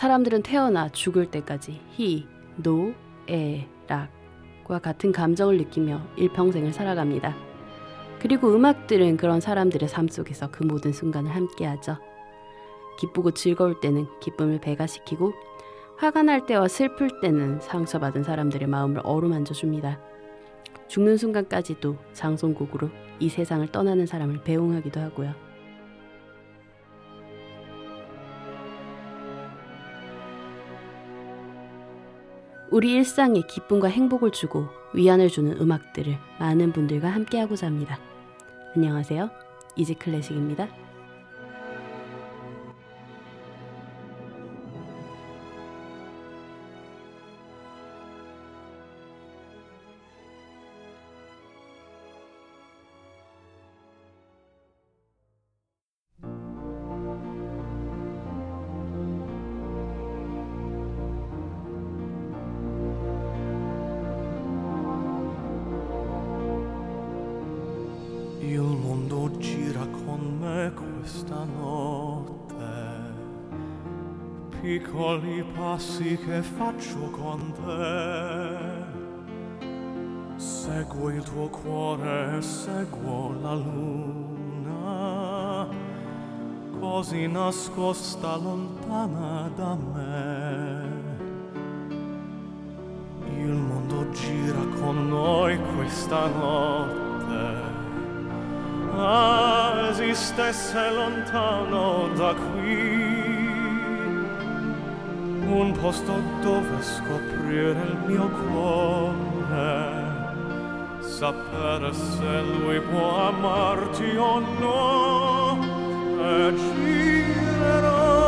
사람들은 태어나 죽을 때까지 희, 노, 애, 락과 같은 감정을 느끼며 일평생을 살아갑니다. 그리고 음악들은 그런 사람들의 삶 속에서 그 모든 순간을 함께하죠. 기쁘고 즐거울 때는 기쁨을 배가시키고 화가 날 때와 슬플 때는 상처받은 사람들의 마음을 어루만져줍니다. 죽는 순간까지도 장송곡으로 이 세상을 떠나는 사람을 배웅하기도 하고요. 우리 일상에 기쁨과 행복을 주고 위안을 주는 음악들을 많은 분들과 함께하고자 합니다. 안녕하세요. 이지클래식입니다. Passi che faccio con te, seguo il tuo cuore, seguo la luna, così nascosta lontana da me. Il mondo gira con noi questa notte, ah, esistesse lontano da qui. Un posto dove scoprire il mio cuore, sapere se lui può amarti o no, e girerà,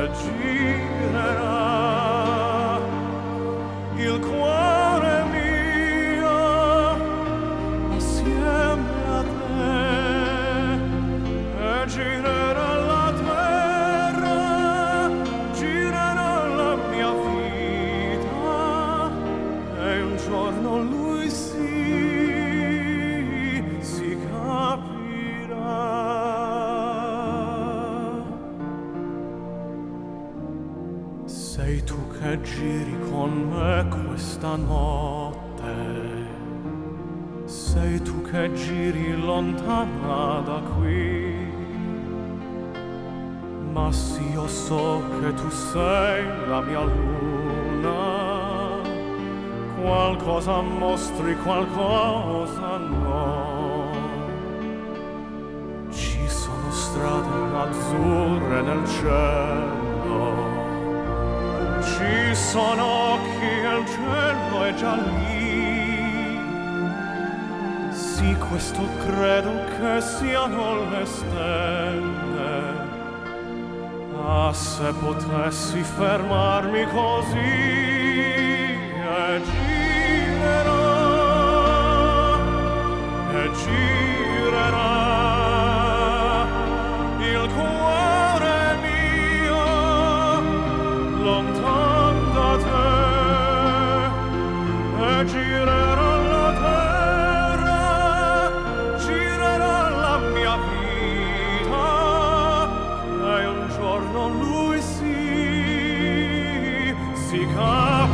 e girerà il cuore mio assieme a te, e girerà. Che giri con me questa notte, sei tu che giri lontana da qui, ma sì, io so che tu sei la mia luna, qualcosa mostri, qualcosa no. Ci sono strade azzurre nel cielo, ci sono occhi e il cielo è già lì. Sì, questo credo che siano le stelle. Ah, se potessi fermarmi così, e girerò, e girerà il cuore mio lontano. Girerà la terra, girerà la mia vita, e un giorno lui si capirà.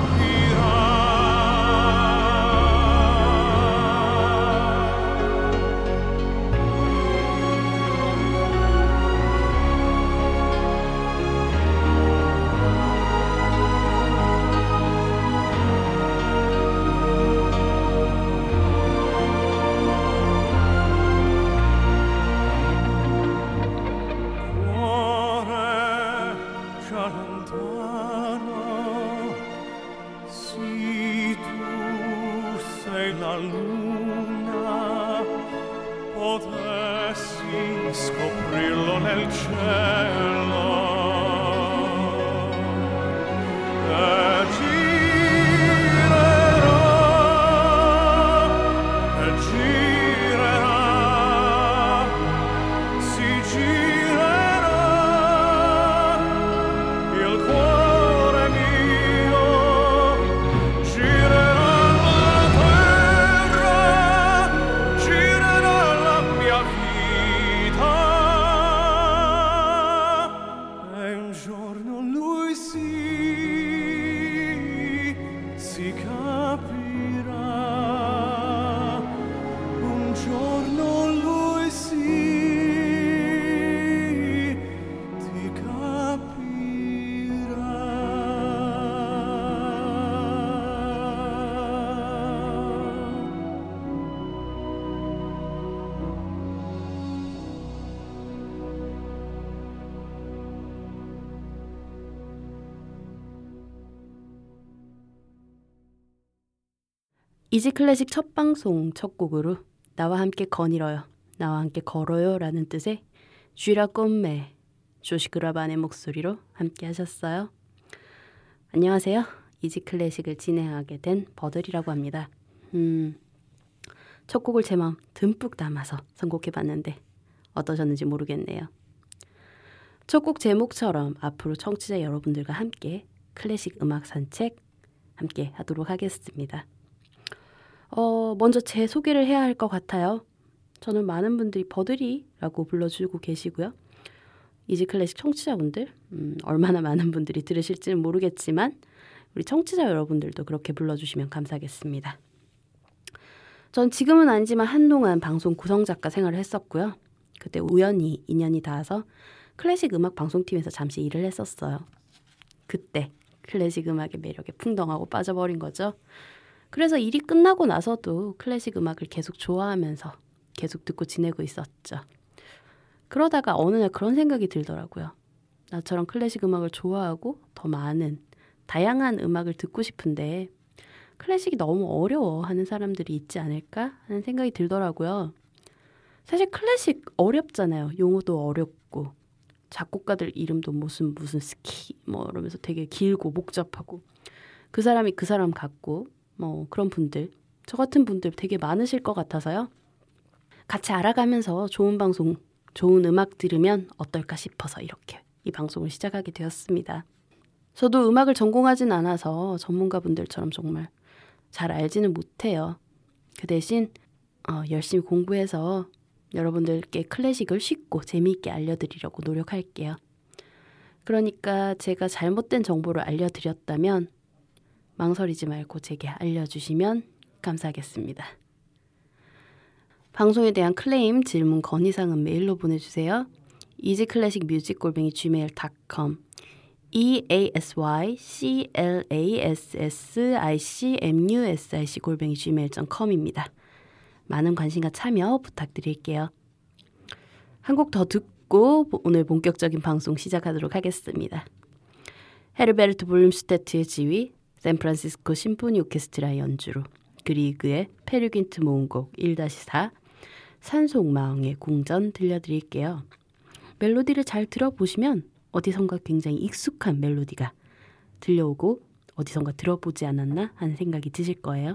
이지클래식 첫 방송 첫 곡으로 나와 함께 거닐어요, 나와 함께 걸어요 라는 뜻의 지라콘메 조시그라반의 목소리로 함께 하셨어요. 안녕하세요. 이지클래식을 진행하게 된 버들이라고 합니다. 첫 곡을 제 마음 듬뿍 담아서 선곡해봤는데 어떠셨는지 모르겠네요. 첫 곡 제목처럼 앞으로 청취자 여러분들과 함께 클래식 음악 산책 함께 하도록 하겠습니다. 먼저 제 소개를 해야 할 것 같아요. 저는 많은 분들이 버들이라고 불러주고 계시고요. 이지클래식 청취자분들, 얼마나 많은 분들이 들으실지는 모르겠지만 우리 청취자 여러분들도 그렇게 불러주시면 감사하겠습니다. 전 지금은 아니지만 한동안 방송 구성작가 생활을 했었고요. 그때 우연히 인연이 닿아서 클래식 음악 방송팀에서 잠시 일을 했었어요. 그때 클래식 음악의 매력에 풍덩하고 빠져버린 거죠. 그래서 일이 끝나고 나서도 클래식 음악을 계속 좋아하면서 계속 듣고 지내고 있었죠. 그러다가 어느 날 그런 생각이 들더라고요. 나처럼 클래식 음악을 좋아하고 더 많은 다양한 음악을 듣고 싶은데 클래식이 너무 어려워 하는 사람들이 있지 않을까 하는 생각이 들더라고요. 사실 클래식 어렵잖아요. 용어도 어렵고 작곡가들 이름도 무슨 스키 뭐 이러면서 되게 길고 복잡하고 그 사람이 그 사람 같고 뭐 그런 분들, 저 같은 분들 되게 많으실 것 같아서요. 같이 알아가면서 좋은 방송, 좋은 음악 들으면 어떨까 싶어서 이렇게 이 방송을 시작하게 되었습니다. 저도 음악을 전공하진 않아서 전문가분들처럼 정말 잘 알지는 못해요. 그 대신 열심히 공부해서 여러분들께 클래식을 쉽고 재미있게 알려드리려고 노력할게요. 그러니까 제가 잘못된 정보를 알려드렸다면 망설이지 말고 제게 알려주시면 감사하겠습니다. 방송에 대한 클레임, 질문, 건의사항은 메일로 보내주세요. easyclassicmusic@gmail.com easyclassicmusic@gmail.com입니다. 많은 관심과 참여 부탁드릴게요. 한 곡 더 듣고 오늘 본격적인 방송 시작하도록 하겠습니다. 헤르베르트 볼름슈테트의 지휘, 샌프란시스코 심포니 오케스트라 연주로 그리그의 페르귄트 모음곡 1-4 산속마왕의 궁전 들려드릴게요. 멜로디를 잘 들어보시면 어디선가 굉장히 익숙한 멜로디가 들려오고 어디선가 들어보지 않았나 하는 생각이 드실 거예요.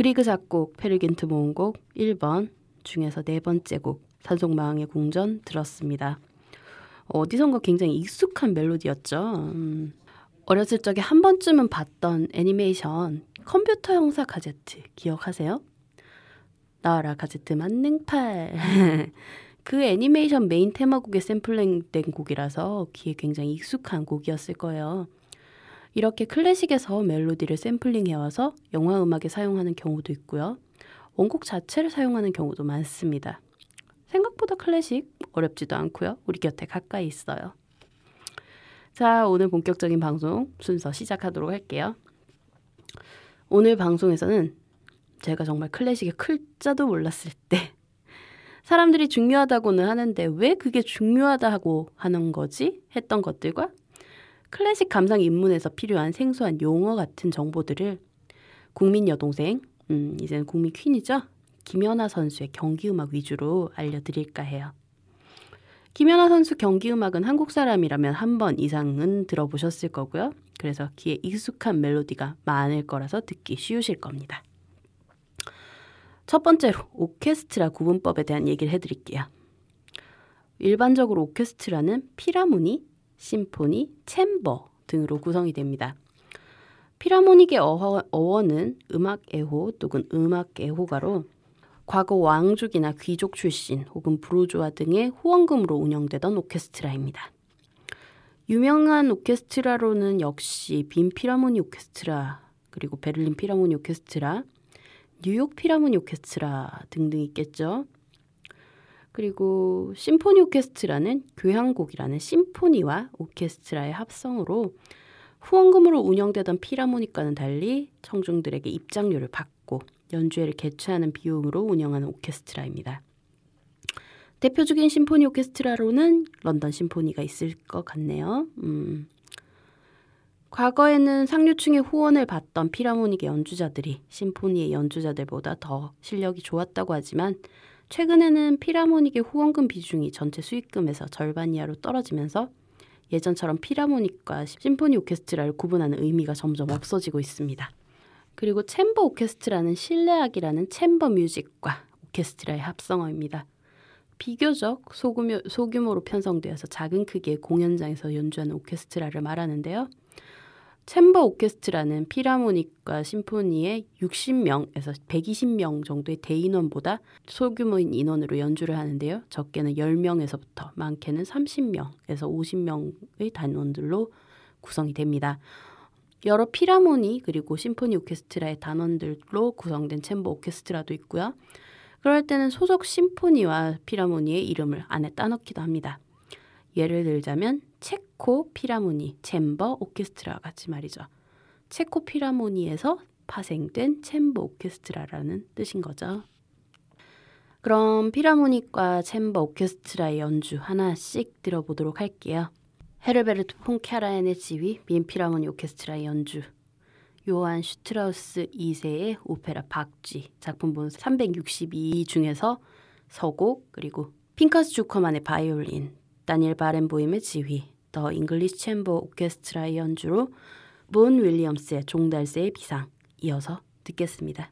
그리그 작곡 페르귄트 모음곡 1번 중에서 네 번째 곡 산속마왕의 궁전 들었습니다. 어디선가 굉장히 익숙한 멜로디였죠. 어렸을 적에 한 번쯤은 봤던 애니메이션 컴퓨터 형사 가제트 기억하세요? 나와라 가제트 만능팔 그 애니메이션 메인 테마곡에 샘플링된 곡이라서 귀에 굉장히 익숙한 곡이었을 거예요. 이렇게 클래식에서 멜로디를 샘플링해와서 영화 음악에 사용하는 경우도 있고요. 원곡 자체를 사용하는 경우도 많습니다. 생각보다 클래식 어렵지도 않고요. 우리 곁에 가까이 있어요. 자, 오늘 본격적인 방송 순서 시작하도록 할게요. 오늘 방송에서는 제가 정말 클래식의 클자도 몰랐을 때 사람들이 중요하다고는 하는데 왜 그게 중요하다고 하는 거지? 했던 것들과 클래식 감상 입문에서 필요한 생소한 용어 같은 정보들을 국민 여동생, 이제는 국민 퀸이죠? 김연아 선수의 경기음악 위주로 알려드릴까 해요. 김연아 선수 경기음악은 한국 사람이라면 한 번 이상은 들어보셨을 거고요. 그래서 귀에 익숙한 멜로디가 많을 거라서 듣기 쉬우실 겁니다. 첫 번째로 오케스트라 구분법에 대한 얘기를 해드릴게요. 일반적으로 오케스트라는 필하모니, 심포니, 챔버 등으로 구성이 됩니다. 필하모닉의 어원은 음악애호 또는 음악애호가로 과거 왕족이나 귀족 출신 혹은 부르주아 등의 후원금으로 운영되던 오케스트라입니다. 유명한 오케스트라로는 역시 빈 필하모니 오케스트라, 그리고 베를린 필하모니 오케스트라, 뉴욕 필하모니 오케스트라 등등 있겠죠. 그리고 심포니 오케스트라는 교향곡이라는 심포니와 오케스트라의 합성으로 후원금으로 운영되던 필하모니과는 달리 청중들에게 입장료를 받고 연주회를 개최하는 비용으로 운영하는 오케스트라입니다. 대표적인 심포니 오케스트라로는 런던 심포니가 있을 것 같네요. 과거에는 상류층의 후원을 받던 필하모닉의 연주자들이 심포니의 연주자들보다 더 실력이 좋았다고 하지만 최근에는 필하모닉의 후원금 비중이 전체 수익금에서 절반 이하로 떨어지면서 예전처럼 필하모닉과 심포니 오케스트라를 구분하는 의미가 점점 없어지고 있습니다. 그리고 챔버 오케스트라는 실내악이라는 챔버 뮤직과 오케스트라의 합성어입니다. 비교적 소규모로 편성되어서 작은 크기의 공연장에서 연주하는 오케스트라를 말하는데요. 챔버 오케스트라는 필하모닉과 심포니의 60명에서 120명 정도의 대인원보다 소규모인 인원으로 연주를 하는데요. 적게는 10명에서부터 많게는 30명에서 50명의 단원들로 구성이 됩니다. 여러 필하모니 그리고 심포니 오케스트라의 단원들로 구성된 챔버 오케스트라도 있고요. 그럴 때는 소속 심포니와 필하모니의 이름을 안에 따넣기도 합니다. 예를 들자면 체코 필하모니 챔버 오케스트라 같이 말이죠. 체코 필하모니에서 파생된 챔버 오케스트라라는 뜻인 거죠. 그럼 필하모닉과 챔버 오케스트라의 연주 하나씩 들어보도록 할게요. 헤르베르트 폰 카라얀의 지휘 빈 필하모니 오케스트라의 연주, 요한 슈트라우스 2세의 오페라 박쥐 작품본 362 중에서 서곡, 그리고 핑커스 주커만의 바이올린, 다니엘 바렌보임의 지휘, 더 잉글리시 챔버 오케스트라의 연주로 문 윌리엄스의 종달새의 비상 이어서 듣겠습니다.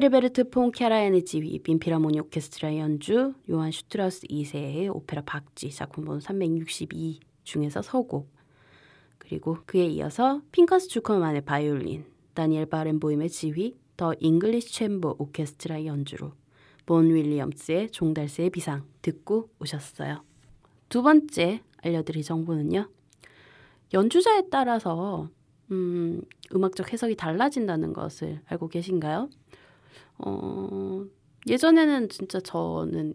헤르베르트 폰 캐라얀의 지휘, 빈 필하모니 오케스트라 연주, 요한 슈트라우스 2세의 오페라 박쥐 작품번호 362 중에서 서곡, 그리고 그에 이어서 핑커스 주커만의 바이올린, 다니엘 바렌보임의 지휘, 더 잉글리시 챔버 오케스트라 연주로 본 윌리엄스의 종달새의 비상 듣고 오셨어요. 두 번째 알려드릴 정보는요, 연주자에 따라서 음악적 해석이 달라진다는 것을 알고 계신가요? 예전에는 진짜 저는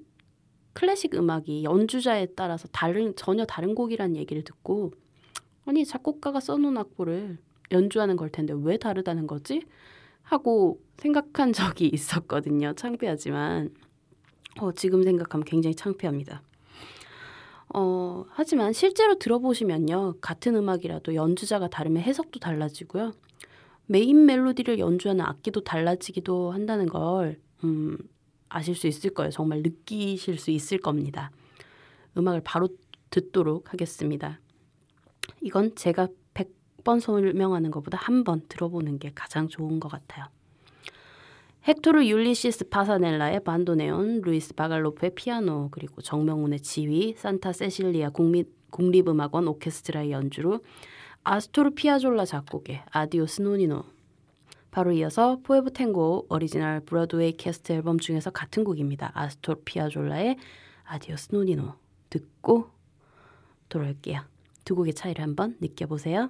클래식 음악이 연주자에 따라서 전혀 다른 곡이라는 얘기를 듣고, 아니 작곡가가 써놓은 악보를 연주하는 걸 텐데 왜 다르다는 거지? 하고 생각한 적이 있었거든요. 창피하지만 지금 생각하면 굉장히 창피합니다. 하지만 실제로 들어보시면요, 같은 음악이라도 연주자가 다르면 해석도 달라지고요, 메인 멜로디를 연주하는 악기도 달라지기도 한다는 걸 아실 수 있을 거예요. 정말 느끼실 수 있을 겁니다. 음악을 바로 듣도록 하겠습니다. 이건 제가 100번 설명하는 것보다 한 번 들어보는 게 가장 좋은 것 같아요. 헥토르 율리시스 파사넬라의 반도네온, 루이스 바갈로프의 피아노, 그리고 정명훈의 지휘, 산타 세실리아 국립음악원 오케스트라의 연주로 아스토르 피아졸라 작곡의 아디오스 노니노, 바로 이어서 포에브 탱고 오리지널 브로드웨이 캐스트 앨범 중에서 같은 곡입니다. 아스토르 피아졸라의 아디오스 노니노 듣고 돌아올게요. 두 곡의 차이를 한번 느껴보세요.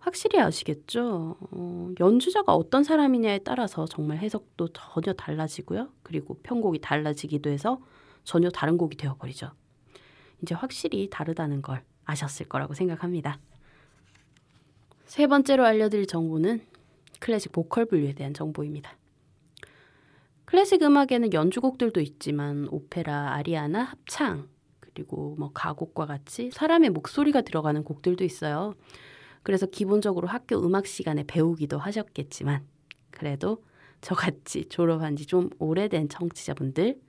확실히 아시겠죠? 연주자가 어떤 사람이냐에 따라서 정말 해석도 전혀 달라지고요. 그리고 편곡이 달라지기도 해서 전혀 다른 곡이 되어버리죠. 이제 확실히 다르다는 걸 아셨을 거라고 생각합니다. 세 번째로 알려드릴 정보는 클래식 보컬 분류에 대한 정보입니다. 클래식 음악에는 연주곡들도 있지만 오페라, 아리아나, 합창, 그리고 가곡과 같이 사람의 목소리가 들어가는 곡들도 있어요. 그래서 기본적으로 학교 음악 시간에 배우기도 하셨겠지만 그래도 저같이 졸업한 지 좀 오래된 청취자분들,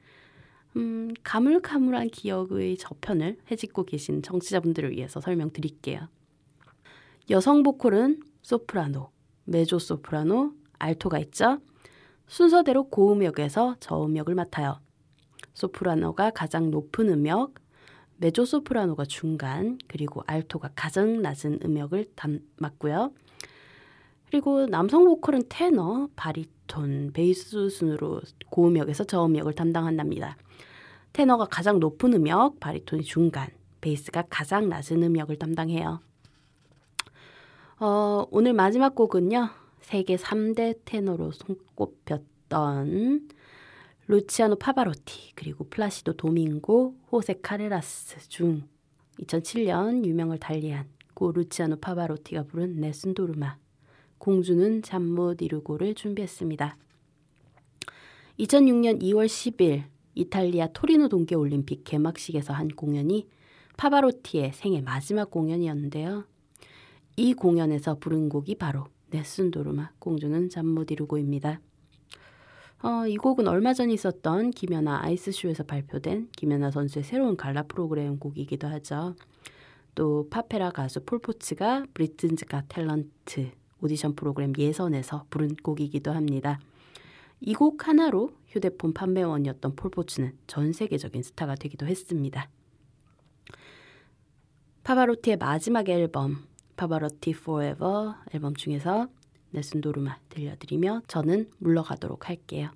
가물가물한 기억의 저편을 헤집고 계신 청취자분들을 위해서 설명드릴게요. 여성 보컬은 소프라노, 메조소프라노, 알토가 있죠? 순서대로 고음역에서 저음역을 맡아요. 소프라노가 가장 높은 음역, 메조소프라노가 중간, 그리고 알토가 가장 낮은 음역을 맡고요. 그리고 남성 보컬은 테너, 바리톤, 베이스 순으로 고음역에서 저음역을 담당한답니다. 테너가 가장 높은 음역, 바리톤이 중간, 베이스가 가장 낮은 음역을 담당해요. 오늘 마지막 곡은요. 세계 3대 테너로 손꼽혔던 루치아노 파바로티, 그리고 플라시도 도밍고, 호세 카레라스 중 2007년 유명을 달리한 고 루치아노 파바로티가 부른 네슨도르마, 공주는 잠 못 이루고를 준비했습니다. 2006년 2월 10일 이탈리아 토리노 동계올림픽 개막식에서 한 공연이 파바로티의 생애 마지막 공연이었는데요. 이 공연에서 부른 곡이 바로 네슨도르마, 공주는 잠 못 이루고입니다. 이 곡은 얼마 전 있었던 김연아 아이스쇼에서 발표된 김연아 선수의 새로운 갈라 프로그램 곡이기도 하죠. 또 파페라 가수 폴포츠가 브리튼즈 갓 탤런트 오디션 프로그램 예선에서 부른 곡이기도 합니다. 이 곡 하나로 휴대폰 판매원이었던 폴포츠는 전 세계적인 스타가 되기도 했습니다. 파바로티의 마지막 앨범 파바로티 포에버 앨범 중에서 네슨도르마 들려드리며 저는 물러가도록 할게요.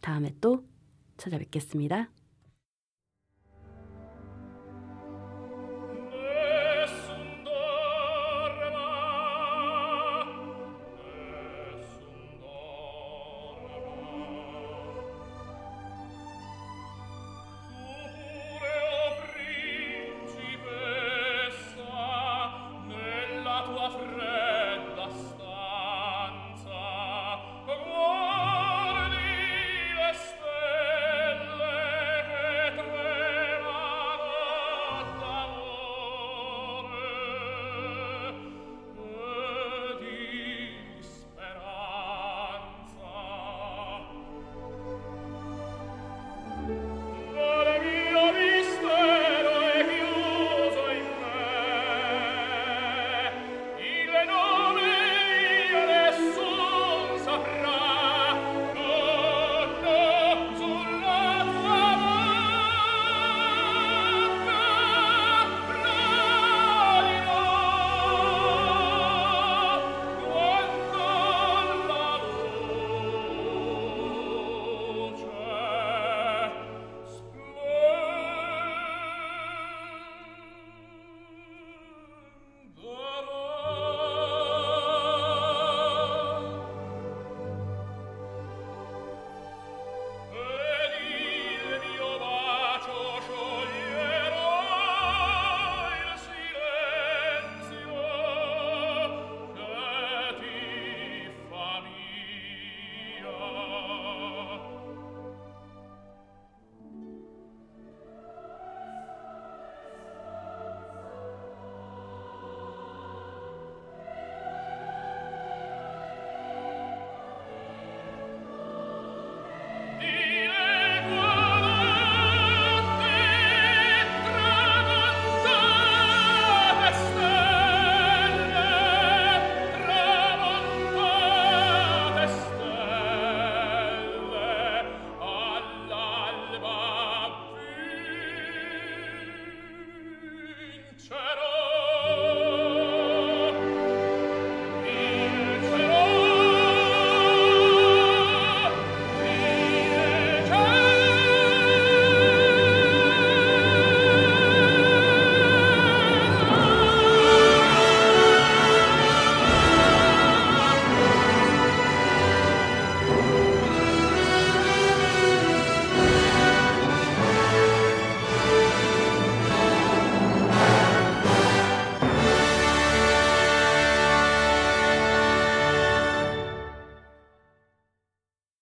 다음에 또 찾아뵙겠습니다.